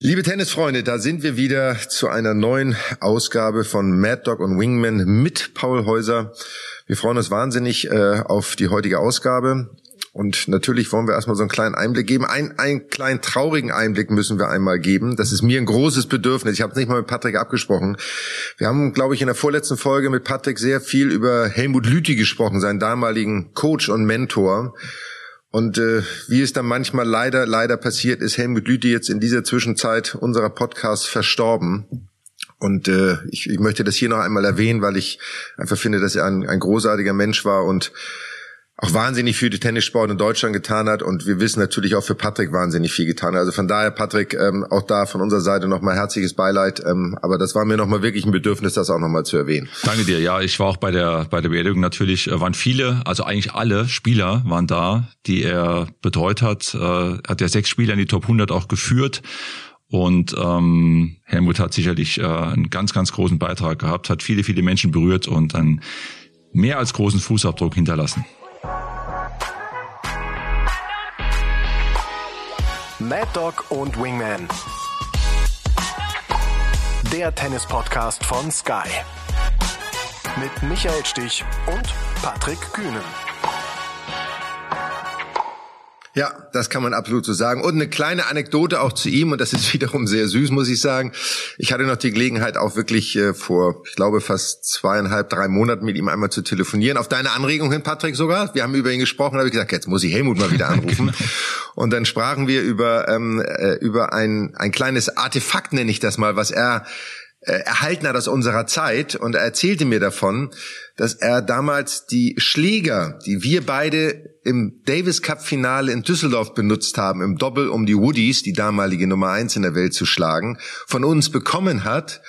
Liebe Tennisfreunde, da sind wir wieder zu einer neuen Ausgabe von Mad Dog und Wingman mit Paul Häuser. Wir freuen uns wahnsinnig auf die heutige Ausgabe. Und natürlich wollen wir erstmal so einen kleinen Einblick geben. Einen kleinen traurigen Einblick müssen wir einmal geben. Das ist mir ein großes Bedürfnis. Ich habe es nicht mal mit Patrick abgesprochen. Wir haben, glaube ich, in der vorletzten Folge mit Patrick sehr viel über Helmut Lüthi gesprochen, seinen damaligen Coach und Mentor. Und wie es dann manchmal leider passiert, ist Helmut Lüthi jetzt in dieser Zwischenzeit unserer Podcast verstorben. Und ich möchte das hier noch einmal erwähnen, weil ich einfach finde, dass er ein großartiger Mensch war und auch wahnsinnig viel für den Tennissport in Deutschland getan hat, und wir wissen natürlich auch für Patrick wahnsinnig viel getan hat. Also von daher, Patrick, auch da von unserer Seite nochmal herzliches Beileid, aber das war mir nochmal wirklich ein Bedürfnis, das auch nochmal zu erwähnen. Danke dir. Ja, ich war auch bei der Beerdigung natürlich, waren viele, also eigentlich alle Spieler waren da, die er betreut hat, hat ja 6 Spieler in die Top 100 auch geführt. Und Helmut hat sicherlich einen ganz, ganz großen Beitrag gehabt, hat viele, viele Menschen berührt und einen mehr als großen Fußabdruck hinterlassen. Mad Dog und Wingman, der Tennis-Podcast von Sky mit Michael Stich und Patrick Kühnen. Ja, das kann man absolut so sagen. Und eine kleine Anekdote auch zu ihm, und das ist wiederum sehr süß, muss ich sagen. Ich hatte noch die Gelegenheit, auch wirklich vor, ich glaube, fast 2,5, 3 Monaten mit ihm einmal zu telefonieren. Auf deine Anregung hin, Patrick, sogar. Wir haben über ihn gesprochen, habe ich gesagt, jetzt muss ich Helmut mal wieder anrufen. Genau. Und dann sprachen wir über ein kleines Artefakt, nenne ich das mal, was er erhalten hat aus unserer Zeit, und er erzählte mir davon, dass er damals die Schläger, die wir beide im Davis Cup Finale in Düsseldorf benutzt haben, im Doppel um die Woodies, die damalige Nummer 1 in der Welt, zu schlagen, von uns bekommen hat,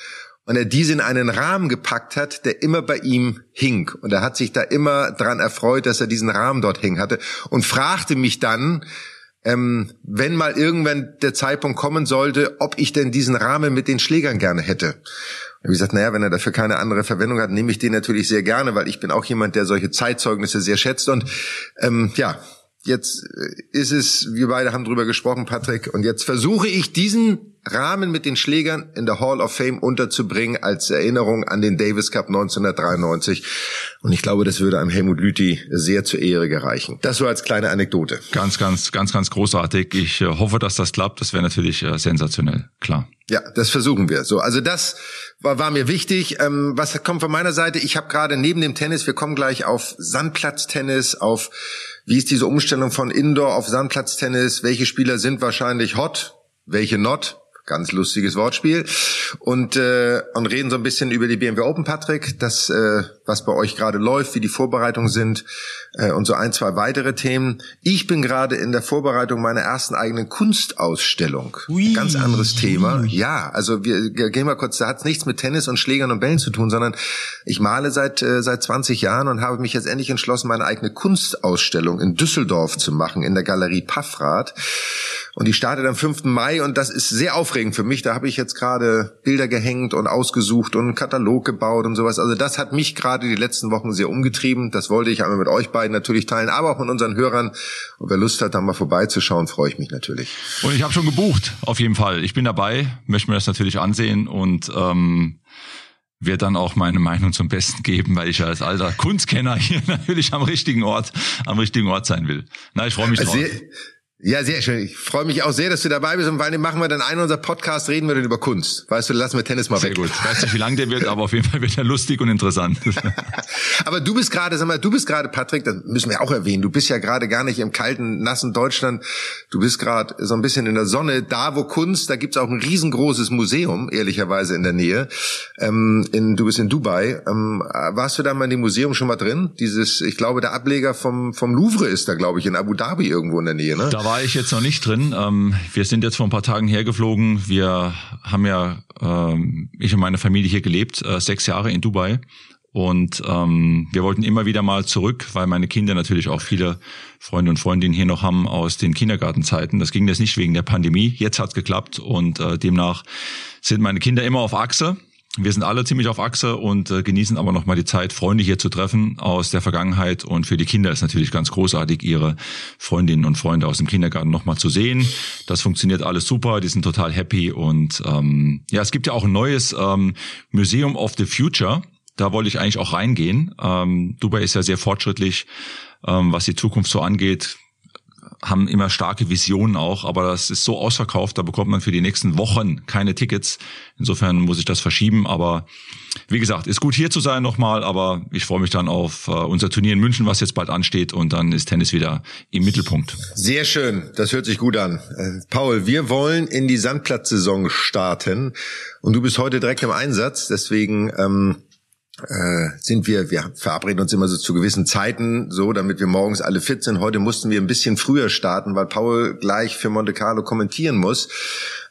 und er diese in einen Rahmen gepackt hat, der immer bei ihm hing, und er hat sich da immer dran erfreut, dass er diesen Rahmen dort hängen hatte, und fragte mich dann, wenn mal irgendwann der Zeitpunkt kommen sollte, ob ich denn diesen Rahmen mit den Schlägern gerne hätte. Und wie gesagt, wenn er dafür keine andere Verwendung hat, nehme ich den natürlich sehr gerne, weil ich bin auch jemand, der solche Zeitzeugnisse sehr schätzt. Und jetzt ist es, wir beide haben drüber gesprochen, Patrick, und jetzt versuche ich, diesen Rahmen mit den Schlägern in der Hall of Fame unterzubringen als Erinnerung an den Davis Cup 1993. Und ich glaube, das würde einem Helmut Lüthi sehr zur Ehre gereichen. Das so als kleine Anekdote. Ganz großartig. Ich hoffe, dass das klappt. Das wäre natürlich sensationell, klar. Ja, das versuchen wir. So, also das war mir wichtig. Was kommt von meiner Seite? Ich habe gerade neben dem Tennis, wir kommen gleich auf Sandplatztennis, auf wie ist diese Umstellung von Indoor auf Sandplatztennis, welche Spieler sind wahrscheinlich hot, welche not. Ganz lustiges Wortspiel. Und reden so ein bisschen über die BMW Open, Patrick, das, was bei euch gerade läuft, wie die Vorbereitungen sind, und so 1, 2 weitere Themen. Ich bin gerade in der Vorbereitung meiner ersten eigenen Kunstausstellung. Ui. Ganz anderes Thema. Ja, also wir gehen mal kurz, da hat's nichts mit Tennis und Schlägern und Bällen zu tun, sondern ich male seit 20 Jahren und habe mich jetzt endlich entschlossen, meine eigene Kunstausstellung in Düsseldorf zu machen, in der Galerie Paffrath. Und die startet am 5. Mai, und das ist sehr aufregend für mich. Da habe ich jetzt gerade Bilder gehängt und ausgesucht und einen Katalog gebaut und sowas. Also das hat mich gerade die letzten Wochen sehr umgetrieben. Das wollte ich einmal mit euch beiden natürlich teilen, aber auch mit unseren Hörern. Und wer Lust hat, da mal vorbeizuschauen, freue ich mich natürlich. Und ich habe schon gebucht, auf jeden Fall. Ich bin dabei, möchte mir das natürlich ansehen und wird dann auch meine Meinung zum Besten geben, weil ich als alter Kunstkenner hier natürlich am richtigen Ort sein will. Na, ich freue mich drauf. Ja, sehr schön. Ich freue mich auch sehr, dass du dabei bist, und vor allem machen wir dann einen unserer Podcasts, reden wir dann über Kunst. Weißt du, lassen wir Tennis mal sehr weg. Sehr gut. Ich weiß nicht, wie lang der wird, aber auf jeden Fall wird er lustig und interessant. Aber du bist gerade, Patrick, das müssen wir auch erwähnen, du bist ja gerade gar nicht im kalten, nassen Deutschland. Du bist gerade so ein bisschen in der Sonne, da wo Kunst, da gibt's auch ein riesengroßes Museum, ehrlicherweise in der Nähe. Du bist in Dubai. Warst du da mal in dem Museum schon mal drin? Dieses, ich glaube, der Ableger vom Louvre ist da, glaube ich, in Abu Dhabi irgendwo in der Nähe, ne? Da war war ich jetzt noch nicht drin. Wir sind jetzt vor ein paar Tagen hergeflogen. Wir haben ja, ich und meine Familie hier gelebt, 6 Jahre in Dubai. Und wir wollten immer wieder mal zurück, weil meine Kinder natürlich auch viele Freunde und Freundinnen hier noch haben aus den Kindergartenzeiten. Das ging jetzt nicht wegen der Pandemie. Jetzt hat's geklappt und demnach sind meine Kinder immer auf Achse. Wir sind alle ziemlich auf Achse und genießen aber nochmal die Zeit, Freunde hier zu treffen aus der Vergangenheit. Und für die Kinder ist natürlich ganz großartig, ihre Freundinnen und Freunde aus dem Kindergarten nochmal zu sehen. Das funktioniert alles super, die sind total happy. Und ja, es gibt ja auch ein neues Museum of the Future. Da wollte ich eigentlich auch reingehen. Dubai ist ja sehr fortschrittlich, was die Zukunft so angeht. Haben immer starke Visionen auch, aber das ist so ausverkauft, da bekommt man für die nächsten Wochen keine Tickets. Insofern muss ich das verschieben, aber wie gesagt, ist gut hier zu sein nochmal, aber ich freue mich dann auf unser Turnier in München, was jetzt bald ansteht und dann ist Tennis wieder im Mittelpunkt. Sehr schön, das hört sich gut an. Paul, wir wollen in die Sandplatzsaison starten und du bist heute direkt im Einsatz, deswegen... wir verabreden uns immer so zu gewissen Zeiten, so damit wir morgens alle fit sind. Heute mussten wir ein bisschen früher starten, weil Paul gleich für Monte Carlo kommentieren muss.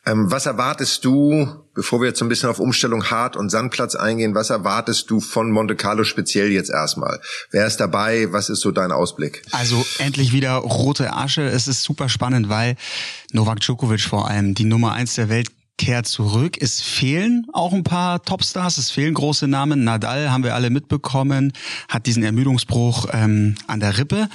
Was erwartest du, bevor wir jetzt so ein bisschen auf Umstellung Hard- und Sandplatz eingehen, was erwartest du von Monte Carlo speziell jetzt erstmal? Wer ist dabei? Was ist so dein Ausblick? Also endlich wieder rote Asche. Es ist super spannend, weil Novak Djokovic vor allem, die Nummer 1 der Welt, kehrt zurück. Es fehlen auch ein paar Topstars, es fehlen große Namen. Nadal, haben wir alle mitbekommen, hat diesen Ermüdungsbruch an der Rippe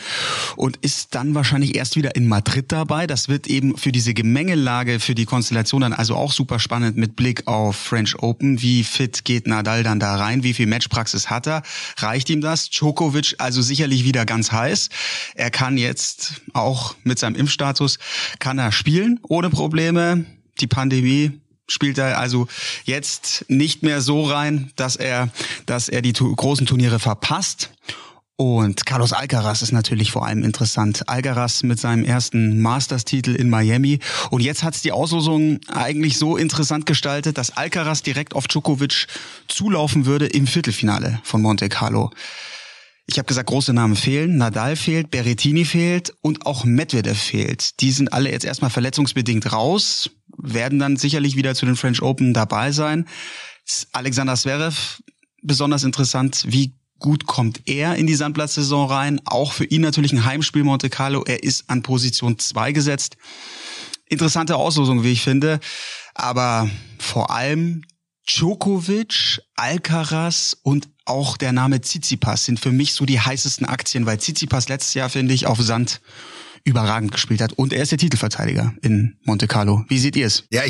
und ist dann wahrscheinlich erst wieder in Madrid dabei. Das wird eben für diese Gemengelage, für die Konstellation dann also auch super spannend mit Blick auf French Open. Wie fit geht Nadal dann da rein? Wie viel Matchpraxis hat er? Reicht ihm das? Djokovic also sicherlich wieder ganz heiß. Er kann jetzt auch mit seinem Impfstatus, kann er spielen ohne Probleme. Die Pandemie spielt da also jetzt nicht mehr so rein, dass er die großen Turniere verpasst. Und Carlos Alcaraz ist natürlich vor allem interessant. Alcaraz mit seinem ersten Masters-Titel in Miami. Und jetzt hat's die Auslosung eigentlich so interessant gestaltet, dass Alcaraz direkt auf Djokovic zulaufen würde im Viertelfinale von Monte Carlo. Ich habe gesagt, große Namen fehlen. Nadal fehlt, Berrettini fehlt und auch Medvedev fehlt. Die sind alle jetzt erstmal verletzungsbedingt raus, werden dann sicherlich wieder zu den French Open dabei sein. Alexander Zverev, besonders interessant, wie gut kommt er in die Sandplatzsaison rein. Auch für ihn natürlich ein Heimspiel Monte Carlo. Er ist an Position 2 gesetzt. Interessante Auslosung, wie ich finde. Aber vor allem Djokovic, Alcaraz und auch der Name Tsitsipas sind für mich so die heißesten Aktien, weil Tsitsipas letztes Jahr, finde ich, auf Sand überragend gespielt hat. Und er ist der Titelverteidiger in Monte Carlo. Wie seht ihr es? Ja,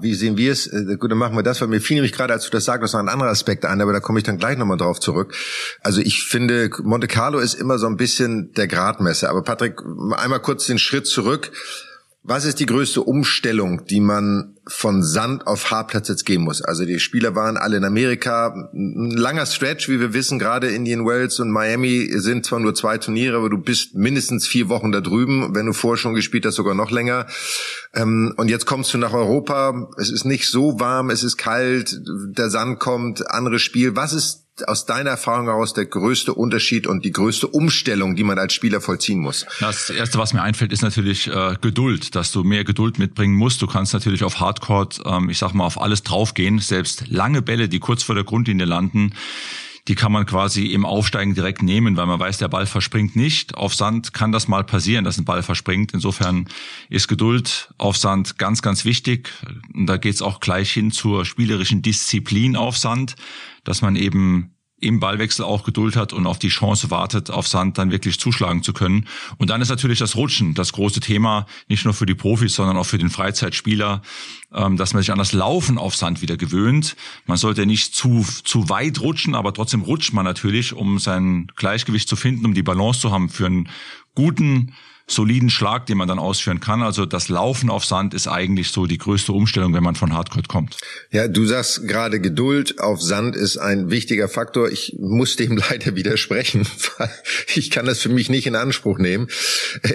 wie sehen wir es? Gut, dann machen wir das, weil mir fiel nämlich gerade, als du das sagst, noch ein anderer Aspekt ein, aber da komme ich dann gleich nochmal drauf zurück. Also ich finde, Monte Carlo ist immer so ein bisschen der Gradmesser. Aber Patrick, einmal kurz den Schritt zurück. Was ist die größte Umstellung, die man von Sand auf Hartplatz jetzt gehen muss? Also die Spieler waren alle in Amerika. Ein langer Stretch, wie wir wissen, gerade Indian Wells und Miami sind zwar nur 2 Turniere, aber du bist mindestens 4 Wochen da drüben. Wenn du vorher schon gespielt hast, sogar noch länger. Und jetzt kommst du nach Europa. Es ist nicht so warm, es ist kalt. Der Sand kommt, anderes Spiel. Was ist aus deiner Erfahrung heraus der größte Unterschied und die größte Umstellung, die man als Spieler vollziehen muss? Das Erste, was mir einfällt, ist natürlich Geduld, dass du mehr Geduld mitbringen musst. Du kannst natürlich auf Hardcourt, auf alles draufgehen. Selbst lange Bälle, die kurz vor der Grundlinie landen, die kann man quasi im Aufsteigen direkt nehmen, weil man weiß, der Ball verspringt nicht. Auf Sand kann das mal passieren, dass ein Ball verspringt. Insofern ist Geduld auf Sand ganz, ganz wichtig. Und da geht's auch gleich hin zur spielerischen Disziplin auf Sand, dass man eben im Ballwechsel auch Geduld hat und auf die Chance wartet, auf Sand dann wirklich zuschlagen zu können. Und dann ist natürlich das Rutschen das große Thema, nicht nur für die Profis, sondern auch für den Freizeitspieler, dass man sich an das Laufen auf Sand wieder gewöhnt. Man sollte nicht zu weit rutschen, aber trotzdem rutscht man natürlich, um sein Gleichgewicht zu finden, um die Balance zu haben für einen guten, soliden Schlag, den man dann ausführen kann. Also das Laufen auf Sand ist eigentlich so die größte Umstellung, wenn man von Hardcourt kommt. Ja, du sagst gerade, Geduld auf Sand ist ein wichtiger Faktor. Ich muss dem leider widersprechen, weil ich kann das für mich nicht in Anspruch nehmen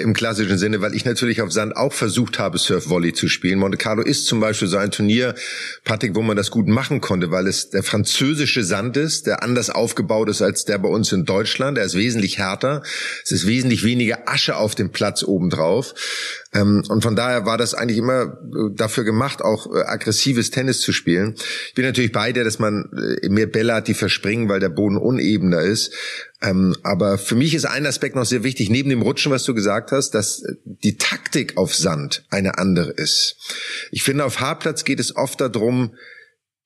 im klassischen Sinne, weil ich natürlich auf Sand auch versucht habe, Surf-Volley zu spielen. Monte Carlo ist zum Beispiel so ein Turnier, Patrick, wo man das gut machen konnte, weil es der französische Sand ist, der anders aufgebaut ist als der bei uns in Deutschland. Er ist wesentlich härter. Es ist wesentlich weniger Asche auf dem Platz obendrauf. Und von daher war das eigentlich immer dafür gemacht, auch aggressives Tennis zu spielen. Ich bin natürlich bei dir, dass man mehr Bälle hat, die verspringen, weil der Boden unebener ist. Aber für mich ist ein Aspekt noch sehr wichtig, neben dem Rutschen, was du gesagt hast, dass die Taktik auf Sand eine andere ist. Ich finde, auf Hartplatz geht es oft darum,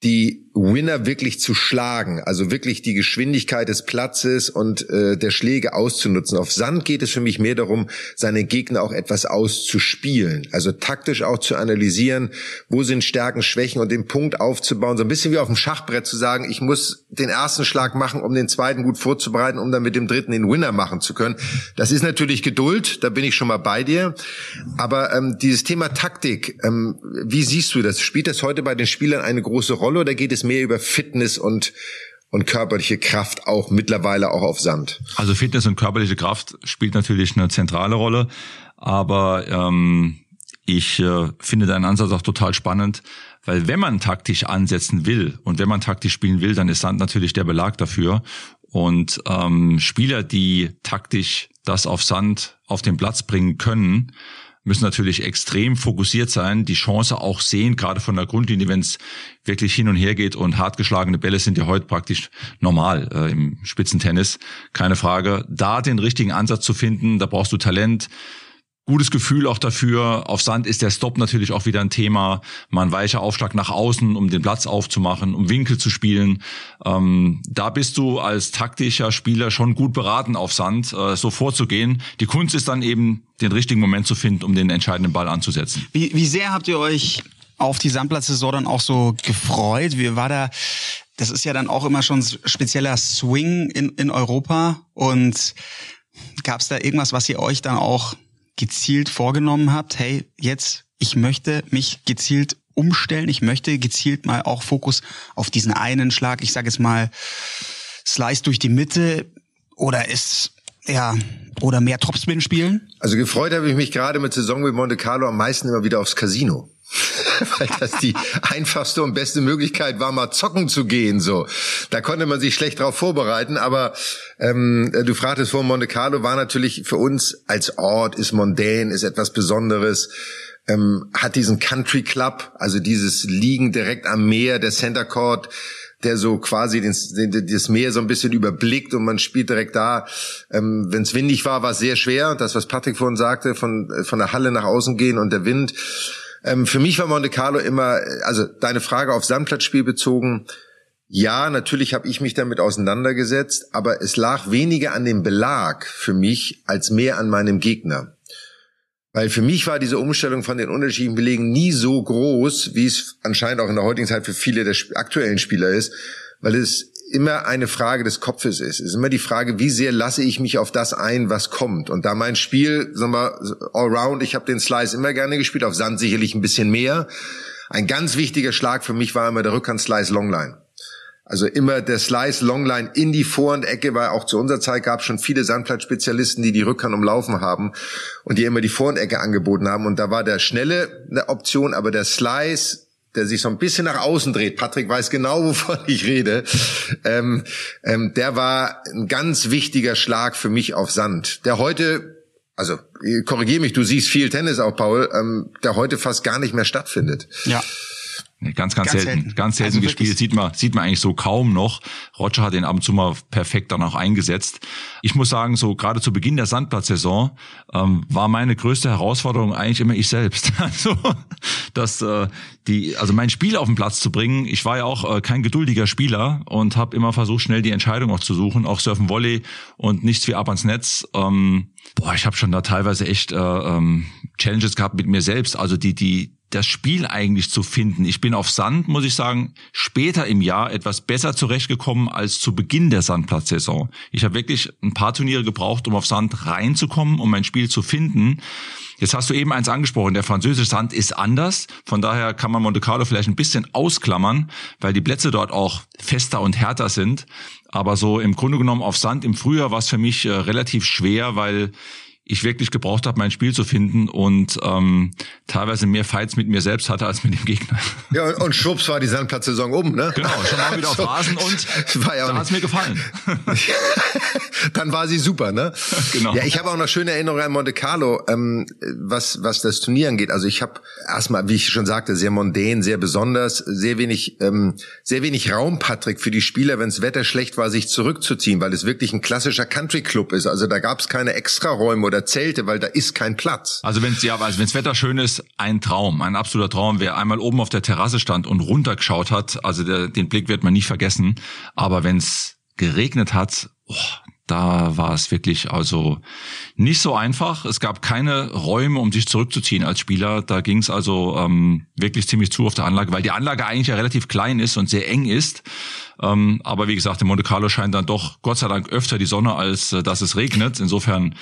die Winner wirklich zu schlagen, also wirklich die Geschwindigkeit des Platzes und der Schläge auszunutzen. Auf Sand geht es für mich mehr darum, seine Gegner auch etwas auszuspielen, also taktisch auch zu analysieren, wo sind Stärken, Schwächen und den Punkt aufzubauen. So ein bisschen wie auf dem Schachbrett zu sagen, ich muss den ersten Schlag machen, um den zweiten gut vorzubereiten, um dann mit dem dritten den Winner machen zu können. Das ist natürlich Geduld, da bin ich schon mal bei dir. Aber dieses Thema Taktik, wie siehst du das? Spielt das heute bei den Spielern eine große Rolle? Oder geht es mehr über Fitness und körperliche Kraft auch mittlerweile auch auf Sand? Also Fitness und körperliche Kraft spielt natürlich eine zentrale Rolle, aber ich finde deinen Ansatz auch total spannend, weil wenn man taktisch ansetzen will und wenn man taktisch spielen will, dann ist Sand natürlich der Belag dafür. Und Spieler, die taktisch das auf Sand auf den Platz bringen können, müssen natürlich extrem fokussiert sein, die Chance auch sehen, gerade von der Grundlinie, wenn es wirklich hin und her geht, und hart geschlagene Bälle sind ja heute praktisch normal im Spitzentennis, keine Frage. Da den richtigen Ansatz zu finden, da brauchst du Talent, gutes Gefühl auch dafür. Auf Sand ist der Stop natürlich auch wieder ein Thema, mal ein weicher Aufschlag nach außen, um den Platz aufzumachen, um Winkel zu spielen. Da bist du als taktischer Spieler schon gut beraten, auf Sand so vorzugehen. Die Kunst ist dann eben, den richtigen Moment zu finden, um den entscheidenden Ball anzusetzen. Wie sehr habt ihr euch auf die Sandplatzsaison dann auch so gefreut? Wie war da, das ist ja dann auch immer schon ein spezieller Swing in Europa, und gab es da irgendwas, was ihr euch dann auch gezielt vorgenommen habt? Hey, jetzt, ich möchte mich gezielt umstellen, ich möchte gezielt mal auch Fokus auf diesen einen Schlag, ich sage jetzt mal Slice durch die Mitte, oder ist... Ja, oder mehr Topspin spielen? Also gefreut habe ich mich gerade mit Saison wie Monte Carlo am meisten immer wieder aufs Casino. Weil das die einfachste und beste Möglichkeit war, mal zocken zu gehen. So, da konnte man sich schlecht drauf vorbereiten. Aber du fragtest vor, Monte Carlo war natürlich für uns als Ort, ist mondän, ist etwas Besonderes. Hat diesen Country Club, also dieses Liegen direkt am Meer, der Center Court, der so quasi das Meer so ein bisschen überblickt, und man spielt direkt da. Wenn es windig war, war es sehr schwer. Das, was Patrick vorhin sagte, von der Halle nach außen gehen und der Wind. Für mich war Monte Carlo immer, also deine Frage auf Sandplatzspiel bezogen, ja, natürlich habe ich mich damit auseinandergesetzt, aber es lag weniger an dem Belag für mich als mehr an meinem Gegner. Weil für mich war diese Umstellung von den unterschiedlichen Belegen nie so groß, wie es anscheinend auch in der heutigen Zeit für viele der aktuellen Spieler ist, weil es immer eine Frage des Kopfes ist. Es ist immer die Frage, wie sehr lasse ich mich auf das ein, was kommt. Und da mein Spiel, sagen wir, allround, ich habe den Slice immer gerne gespielt, auf Sand sicherlich ein bisschen mehr. Ein ganz wichtiger Schlag für mich war immer der Rückhand-Slice Longline. Also immer der Slice Longline in die Vorhand-Ecke, weil auch zu unserer Zeit gab es schon viele Sandplatzspezialisten, die die Rückhand umlaufen haben und die immer die Vorhand-Ecke angeboten haben. Und da war der Schnelle eine Option, aber der Slice, der sich so ein bisschen nach außen dreht, Patrick weiß genau, wovon ich rede, der war ein ganz wichtiger Schlag für mich auf Sand, der heute... Also, korrigier mich, du siehst viel Tennis auch, Paul, der heute fast gar nicht mehr stattfindet. Ja. Nee, ganz selten. Ganz selten also gespielt, sieht man eigentlich so kaum noch. Roger hat ihn ab und zu mal perfekt dann auch eingesetzt. Ich muss sagen, so gerade zu Beginn der Sandplatzsaison war meine größte Herausforderung eigentlich immer ich selbst. Also mein Spiel auf den Platz zu bringen. Ich war ja auch kein geduldiger Spieler und habe immer versucht, schnell die Entscheidung auch zu suchen, auch Surfen Volley und nichts wie ab ans Netz. Ich habe schon da teilweise echt Challenges gehabt mit mir selbst. Also das Spiel eigentlich zu finden. Ich bin auf Sand, muss ich sagen, später im Jahr etwas besser zurechtgekommen als zu Beginn der Sandplatzsaison. Ich habe wirklich ein paar Turniere gebraucht, um auf Sand reinzukommen, um mein Spiel zu finden. Jetzt hast du eben eins angesprochen, der französische Sand ist anders. Von daher kann man Monte Carlo vielleicht ein bisschen ausklammern, weil die Plätze dort auch fester und härter sind. Aber so im Grunde genommen auf Sand im Frühjahr war es für mich relativ schwer, weil ich wirklich gebraucht habe, mein Spiel zu finden und teilweise mehr Fights mit mir selbst hatte als mit dem Gegner. Ja, und schwupps war die Sandplatzsaison um, ne? Genau, schon mal wieder auf Rasen und war ja da hat's mir gefallen. Dann war sie super, ne? Genau. Ja, ich habe auch noch schöne Erinnerungen an Monte Carlo, was das Turnier angeht. Also ich habe erstmal, wie ich schon sagte, sehr mondän, sehr besonders, sehr wenig Raum, Patrick, für die Spieler, wenn das Wetter schlecht war, sich zurückzuziehen, weil es wirklich ein klassischer Country-Club ist. Also da gab es keine Extraräume oder Zelte, weil da ist kein Platz. Also wenn es wenn's Wetter schön ist, ein Traum, ein absoluter Traum. Wer einmal oben auf der Terrasse stand und runtergeschaut hat, also den Blick wird man nie vergessen. Aber wenn es geregnet hat, da war es wirklich also nicht so einfach. Es gab keine Räume, um sich zurückzuziehen als Spieler. Da ging es also wirklich ziemlich zu auf der Anlage, weil die Anlage eigentlich ja relativ klein ist und sehr eng ist. Aber wie gesagt, in Monte Carlo scheint dann doch Gott sei Dank öfter die Sonne, als dass es regnet. Insofern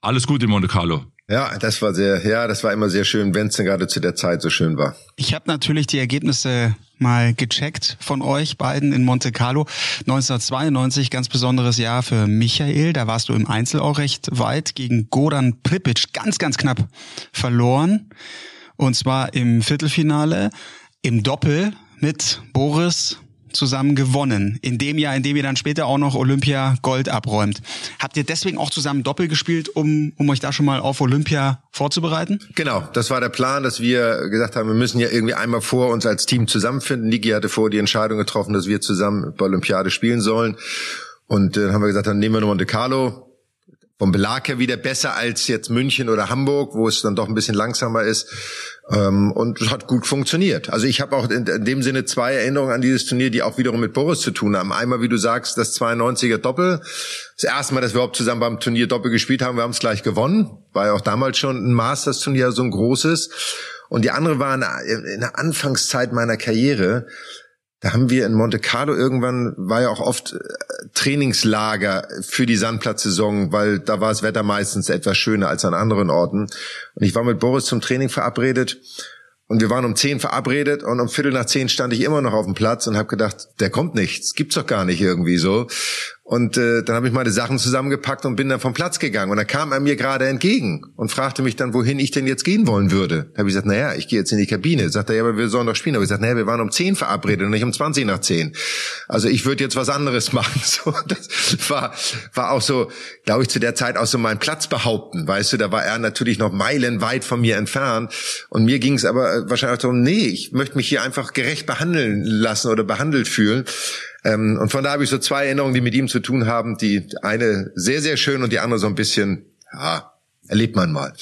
alles gut in Monte Carlo. Ja, das war immer sehr schön, wenn es denn gerade zu der Zeit so schön war. Ich habe natürlich die Ergebnisse mal gecheckt von euch beiden in Monte Carlo. 1992, ganz besonderes Jahr für Michael. Da warst du im Einzel auch recht weit gegen Goran Pripic. Ganz, ganz knapp verloren. Und zwar im Viertelfinale, im Doppel mit Boris zusammen gewonnen. In dem Jahr, in dem ihr dann später auch noch Olympia Gold abräumt. Habt ihr deswegen auch zusammen Doppel gespielt, um euch da schon mal auf Olympia vorzubereiten? Genau, das war der Plan, dass wir gesagt haben, wir müssen ja irgendwie einmal vor uns als Team zusammenfinden. Niki hatte vorher die Entscheidung getroffen, dass wir zusammen bei Olympiade spielen sollen. Und dann haben wir gesagt, dann nehmen wir nur Monte Carlo. Vom Belag her wieder besser als jetzt München oder Hamburg, wo es dann doch ein bisschen langsamer ist. Und es hat gut funktioniert. Also ich habe auch in dem Sinne zwei Erinnerungen an dieses Turnier, die auch wiederum mit Boris zu tun haben. Einmal, wie du sagst, das 92er Doppel. Das erste Mal, dass wir überhaupt zusammen beim Turnier Doppel gespielt haben. Wir haben es gleich gewonnen. War ja auch damals schon ein Masters-Turnier, so ein großes. Und die andere war in der Anfangszeit meiner Karriere. Da haben wir in Monte Carlo irgendwann, war ja auch oft Trainingslager für die Sandplatzsaison, weil da war das Wetter meistens etwas schöner als an anderen Orten. Und ich war mit Boris zum Training verabredet und wir waren um 10 verabredet und um 9:15 stand ich immer noch auf dem Platz und habe gedacht, der kommt nicht, das gibt's doch gar nicht irgendwie so. Und dann habe ich meine Sachen zusammengepackt und bin dann vom Platz gegangen. Und dann kam er mir gerade entgegen und fragte mich dann, wohin ich denn jetzt gehen wollen würde. Da habe ich gesagt, naja, ich gehe jetzt in die Kabine. Sagt er, ja, aber wir sollen doch spielen. Da habe ich gesagt, naja, wir waren um 10 verabredet und nicht um 20:10. Also ich würde jetzt was anderes machen. So, das war auch so, glaube ich, zu der Zeit auch so mein Platz behaupten. Weißt du, da war er natürlich noch meilenweit von mir entfernt. Und mir ging es aber wahrscheinlich auch darum, nee, ich möchte mich hier einfach gerecht behandeln lassen oder behandelt fühlen. Und von da habe ich so zwei Erinnerungen, die mit ihm zu tun haben. Die eine sehr, sehr schön und die andere so ein bisschen, ja, erlebt man mal.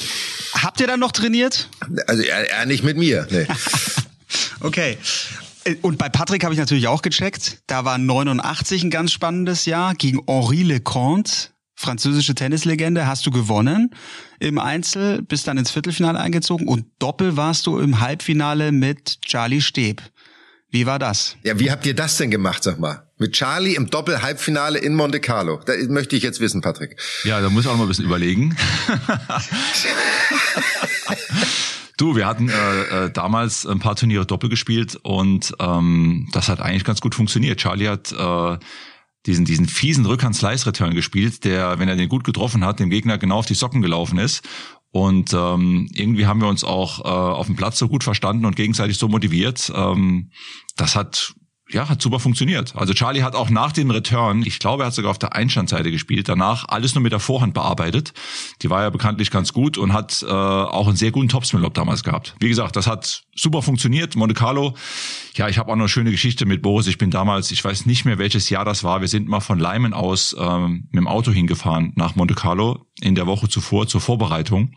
Habt ihr dann noch trainiert? Also er nicht mit mir. Nee. Okay. Und bei Patrick habe ich natürlich auch gecheckt. Da war 89 ein ganz spannendes Jahr gegen Henri Leconte, französische Tennislegende. Hast du gewonnen im Einzel, bist dann ins Viertelfinale eingezogen und Doppel warst du im Halbfinale mit Charlie Steeb. Wie war das? Ja, wie habt ihr das denn gemacht, sag mal? Mit Charlie im Doppel-Halbfinale in Monte Carlo. Da möchte ich jetzt wissen, Patrick. Ja, da muss ich auch noch ein bisschen überlegen. Du, wir hatten damals ein paar Turniere Doppel gespielt und das hat eigentlich ganz gut funktioniert. Charlie hat diesen fiesen Rückhand-Slice-Return gespielt, der, wenn er den gut getroffen hat, dem Gegner genau auf die Socken gelaufen ist. Und irgendwie haben wir uns auch auf dem Platz so gut verstanden und gegenseitig so motiviert. Das hat super funktioniert. Also Charlie hat auch nach dem Return, ich glaube, er hat sogar auf der Einstandseite gespielt, danach alles nur mit der Vorhand bearbeitet. Die war ja bekanntlich ganz gut und hat auch einen sehr guten Topspin-Lob damals gehabt. Wie gesagt, das hat super funktioniert. Monte Carlo, ja, ich habe auch noch eine schöne Geschichte mit Boris. Ich bin damals, ich weiß nicht mehr, welches Jahr das war, wir sind mal von Leimen aus mit dem Auto hingefahren nach Monte Carlo in der Woche zuvor zur Vorbereitung.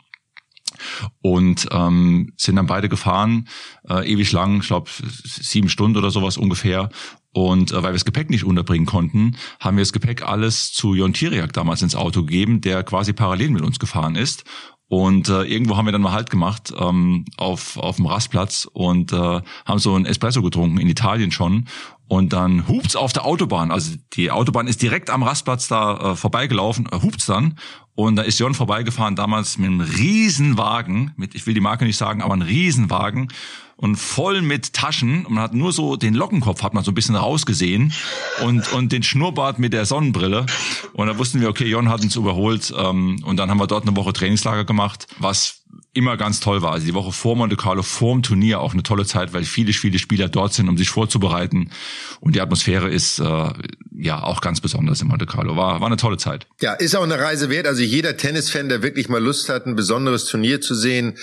Und sind dann beide gefahren, ewig lang, ich glaube 7 Stunden oder sowas ungefähr. Und weil wir das Gepäck nicht unterbringen konnten, haben wir das Gepäck alles zu Jon Tiriac damals ins Auto gegeben, der quasi parallel mit uns gefahren ist. Und irgendwo haben wir dann mal Halt gemacht auf dem Rastplatz und haben so einen Espresso getrunken, in Italien schon. Und dann hupt's auf der Autobahn. Also die Autobahn ist direkt am Rastplatz da vorbeigelaufen, hupt's dann. Und da ist Jon vorbeigefahren, damals mit einem Riesenwagen, mit, ich will die Marke nicht sagen, aber ein Riesenwagen und voll mit Taschen. Und man hat nur so den Lockenkopf, hat man so ein bisschen rausgesehen und den Schnurrbart mit der Sonnenbrille. Und da wussten wir, okay, Jon hat uns überholt. Und dann haben wir dort eine Woche Trainingslager gemacht, was immer ganz toll war. Also die Woche vor Monte Carlo, vorm Turnier auch eine tolle Zeit, weil viele, viele Spieler dort sind, um sich vorzubereiten. Und die Atmosphäre ist ja auch ganz besonders in Monte Carlo. War eine tolle Zeit. Ja, ist auch eine Reise wert. Also jeder Tennisfan, der wirklich mal Lust hat, ein besonderes Turnier zu sehen,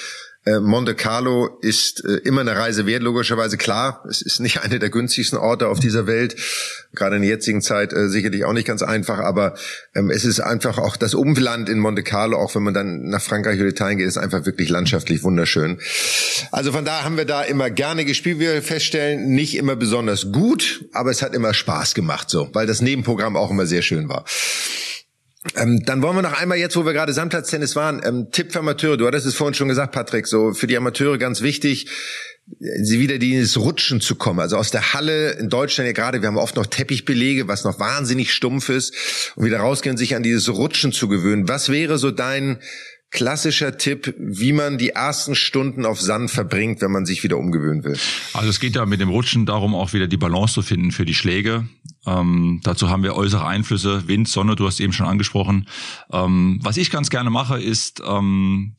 Monte Carlo ist immer eine Reise wert, logischerweise. Klar, es ist nicht einer der günstigsten Orte auf dieser Welt, gerade in der jetzigen Zeit sicherlich auch nicht ganz einfach, aber es ist einfach auch das Umland in Monte Carlo, auch wenn man dann nach Frankreich oder Italien geht, ist einfach wirklich landschaftlich wunderschön. Also von daher haben wir da immer gerne gespielt, wie wir feststellen, nicht immer besonders gut, aber es hat immer Spaß gemacht, so, weil das Nebenprogramm auch immer sehr schön war. Dann wollen wir noch einmal jetzt, wo wir gerade Sandplatztennis waren, Tipp für Amateure. Du hattest es vorhin schon gesagt, Patrick, so für die Amateure ganz wichtig, sie wieder dieses Rutschen zu kommen. Also aus der Halle in Deutschland ja gerade, wir haben oft noch Teppichbelege, was noch wahnsinnig stumpf ist, und wieder rausgehen, sich an dieses Rutschen zu gewöhnen. Was wäre so dein klassischer Tipp, wie man die ersten Stunden auf Sand verbringt, wenn man sich wieder umgewöhnen will? Also es geht ja mit dem Rutschen darum, auch wieder die Balance zu finden für die Schläge. Dazu haben wir äußere Einflüsse, Wind, Sonne, du hast eben schon angesprochen. Was ich ganz gerne mache, ist